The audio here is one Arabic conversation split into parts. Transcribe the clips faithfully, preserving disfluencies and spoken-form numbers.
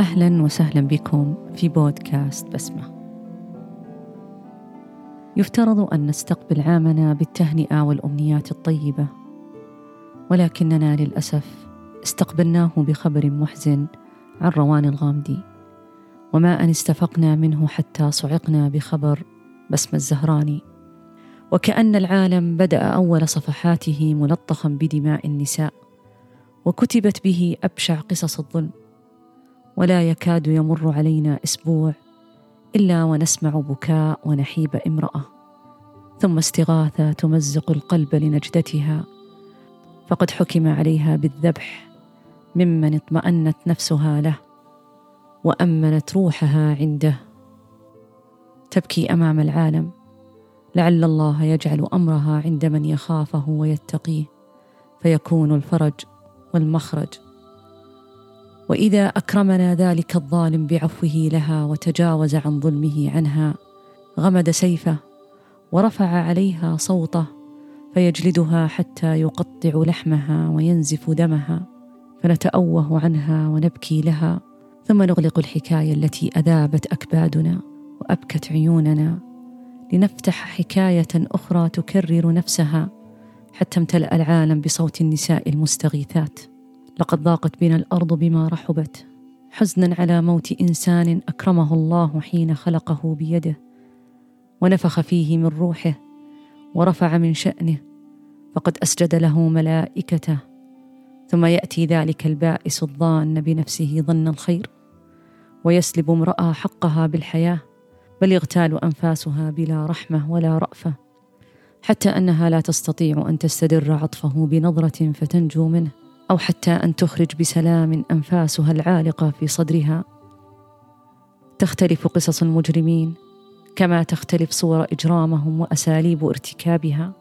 أهلاً وسهلاً بكم في بودكاست بسمة. يفترض أن نستقبل عامنا بالتهنئة والأمنيات الطيبة، ولكننا للأسف استقبلناه بخبر محزن عن روان الغامدي، وما أن استفقنا منه حتى صعقنا بخبر بسمة الزهراني، وكأن العالم بدأ أول صفحاته ملطخاً بدماء النساء، وكتبت به أبشع قصص الظلم، ولا يكاد يمر علينا أسبوع إلا ونسمع بكاء ونحيب امرأة، ثم استغاثة تمزق القلب لنجدتها، فقد حكم عليها بالذبح ممن اطمأنت نفسها له وأمنت روحها عنده. تبكي أمام العالم، لعل الله يجعل أمرها عند من يخافه ويتقيه فيكون الفرج والمخرج. وإذا أكرمنا ذلك الظالم بعفوه لها وتجاوز عن ظلمه عنها، غمد سيفه ورفع عليها صوته فيجلدها حتى يقطع لحمها وينزف دمها، فنتأوه عنها ونبكي لها، ثم نغلق الحكاية التي أذابت أكبادنا وأبكت عيوننا لنفتح حكاية أخرى تكرر نفسها حتى امتلأ العالم بصوت النساء المستغيثات. لقد ضاقت بنا الأرض بما رحبت، حزنا على موت إنسان أكرمه الله حين خلقه بيده ونفخ فيه من روحه ورفع من شأنه، فقد أسجد له ملائكته، ثم يأتي ذلك البائس الظان بنفسه ظن الخير ويسلب امرأة حقها بالحياة، بل يغتال أنفاسها بلا رحمة ولا رأفة، حتى أنها لا تستطيع أن تستدر عطفه بنظرة فتنجو منه، أو حتى أن تخرج بسلام أنفاسها العالقة في صدرها. تختلف قصص المجرمين كما تختلف صور إجرامهم وأساليب ارتكابها،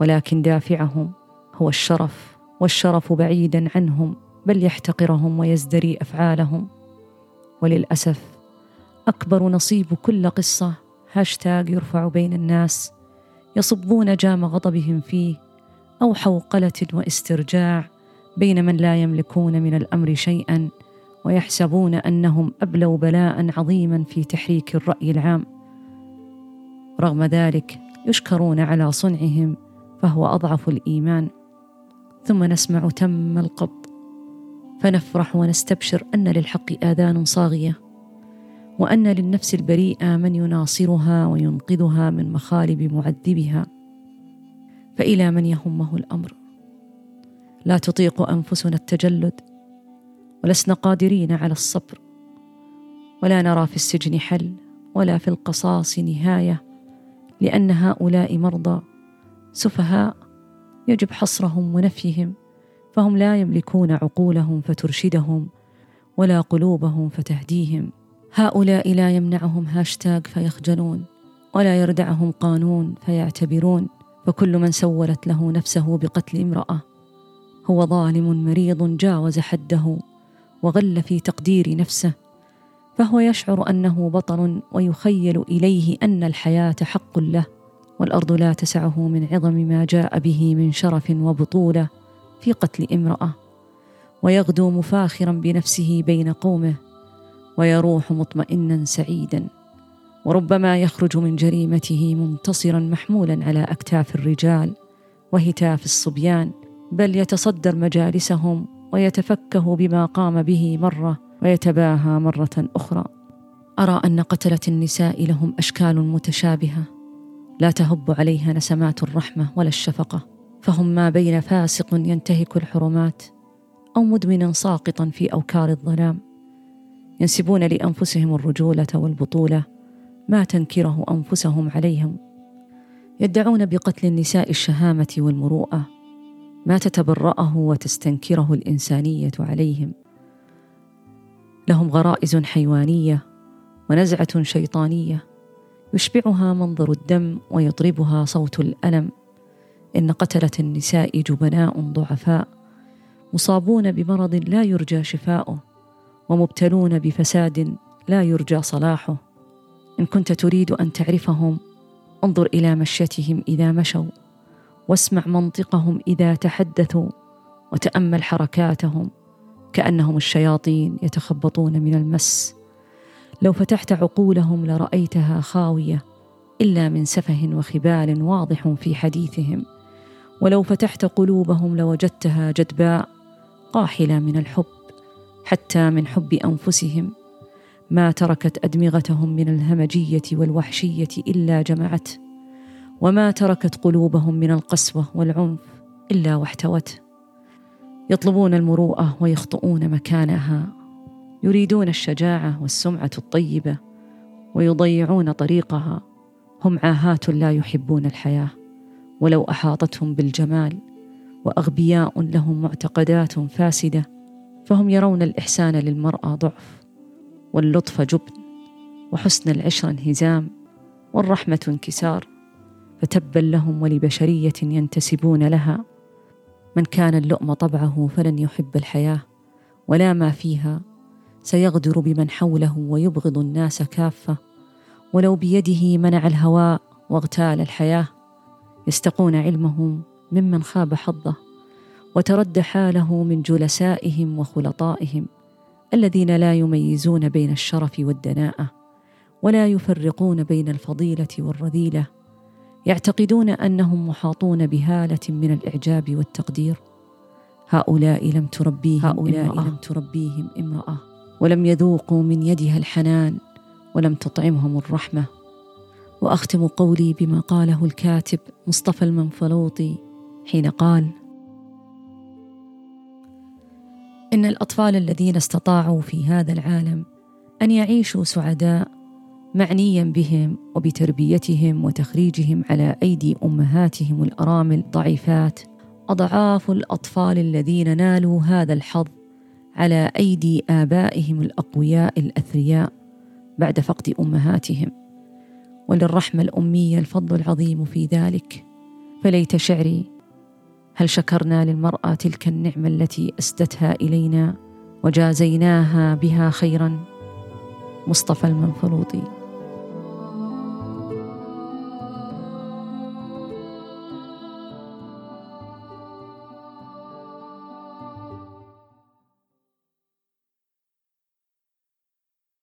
ولكن دافعهم هو الشرف، والشرف بعيدا عنهم بل يحتقرهم ويزدري أفعالهم. وللأسف أكبر نصيب كل قصة هاشتاج يرفع بين الناس يصبون جام غضبهم فيه، أو حوقلة واسترجاع بين من لا يملكون من الأمر شيئا ويحسبون أنهم أبلوا بلاء عظيما في تحريك الرأي العام. رغم ذلك يشكرون على صنعهم، فهو أضعف الإيمان. ثم نسمع تم القبض فنفرح ونستبشر أن للحق آذان صاغية، وأن للنفس البريئة من يناصرها وينقذها من مخالب معذبها. فإلى من يهمه الأمر؟ لا تطيق أنفسنا التجلد، ولسنا قادرين على الصبر، ولا نرى في السجن حل ولا في القصاص نهاية، لأن هؤلاء مرضى سفهاء يجب حصرهم ونفيهم، فهم لا يملكون عقولهم فترشدهم ولا قلوبهم فتهديهم. هؤلاء لا يمنعهم هاشتاج فيخجلون، ولا يردعهم قانون فيعتبرون، فكل من سولت له نفسه بقتل امرأة هو ظالم مريض جاوز حده وغل في تقدير نفسه، فهو يشعر أنه بطل ويخيل إليه أن الحياة حق له، والأرض لا تسعه من عظم ما جاء به من شرف وبطولة في قتل امرأة، ويغدو مفاخرا بنفسه بين قومه، ويروح مطمئنا سعيدا، وربما يخرج من جريمته منتصرا محمولا على أكتاف الرجال وهتاف الصبيان، بل يتصدر مجالسهم ويتفكه بما قام به مرة ويتباهى مرة أخرى. أرى أن قتلة النساء لهم أشكال متشابهة لا تهب عليها نسمات الرحمة ولا الشفقة، فهم ما بين فاسق ينتهك الحرمات أو مدمن ساقطا في أوكار الظلام. ينسبون لأنفسهم الرجولة والبطولة ما تنكره أنفسهم عليهم، يدعون بقتل النساء الشهامة والمروءة ما تتبرأه وتستنكره الإنسانية عليهم. لهم غرائز حيوانية ونزعة شيطانية يشبعها منظر الدم ويطربها صوت الألم. إن قتلة النساء جبناء ضعفاء مصابون بمرض لا يرجى شفاؤه، ومبتلون بفساد لا يرجى صلاحه. إن كنت تريد أن تعرفهم انظر إلى مشيتهم إذا مشوا، واسمع منطقهم إذا تحدثوا، وتأمل حركاتهم كأنهم الشياطين يتخبطون من المس. لو فتحت عقولهم لرأيتها خاوية إلا من سفه وخبال واضح في حديثهم، ولو فتحت قلوبهم لوجدتها جدباء قاحلة من الحب، حتى من حب أنفسهم. ما تركت أدمغتهم من الهمجية والوحشية إلا جمعته، وما تركت قلوبهم من القسوة والعنف إلا واحتوته. يطلبون المروءة ويخطئون مكانها، يريدون الشجاعة والسمعة الطيبة ويضيعون طريقها. هم عاهاة لا يحبون الحياة ولو أحاطتهم بالجمال، وأغبياء لهم معتقدات فاسدة، فهم يرون الإحسان للمرأة ضعف، واللطف جبن، وحسن العشرة انهزام، والرحمة انكسار. فتبا لهم ولبشرية ينتسبون لها. من كان اللؤم طبعه فلن يحب الحياة ولا ما فيها، سيغدر بمن حوله ويبغض الناس كافة. ولو بيده منع الهواء واغتال الحياة. يستقون علمهم ممن خاب حظه، وترد حاله من جلسائهم وخلطائهم الذين لا يميزون بين الشرف والدناءة، ولا يفرقون بين الفضيلة والرذيلة. يعتقدون أنهم محاطون بهالة من الإعجاب والتقدير. هؤلاء لم تربيهم, هؤلاء امرأة. لم تربيهم امرأة، ولم يذوقوا من يدها الحنان، ولم تطعمهم الرحمة. وأختم قولي بما قاله الكاتب مصطفى المنفلوطي حين قال: إن الأطفال الذين استطاعوا في هذا العالم أن يعيشوا سعداء، معنيا بهم وبتربيتهم وتخريجهم على أيدي أمهاتهم الأرامل ضعيفات، أضعاف الأطفال الذين نالوا هذا الحظ على أيدي آبائهم الأقوياء الأثرياء بعد فقد أمهاتهم. وللرحمة الأمية الفضل العظيم في ذلك. فليت شعري: هل شكرنا للمرأة تلك النعمة التي أسدتها إلينا وجازيناها بها خيرا؟ مصطفى المنفلوطي.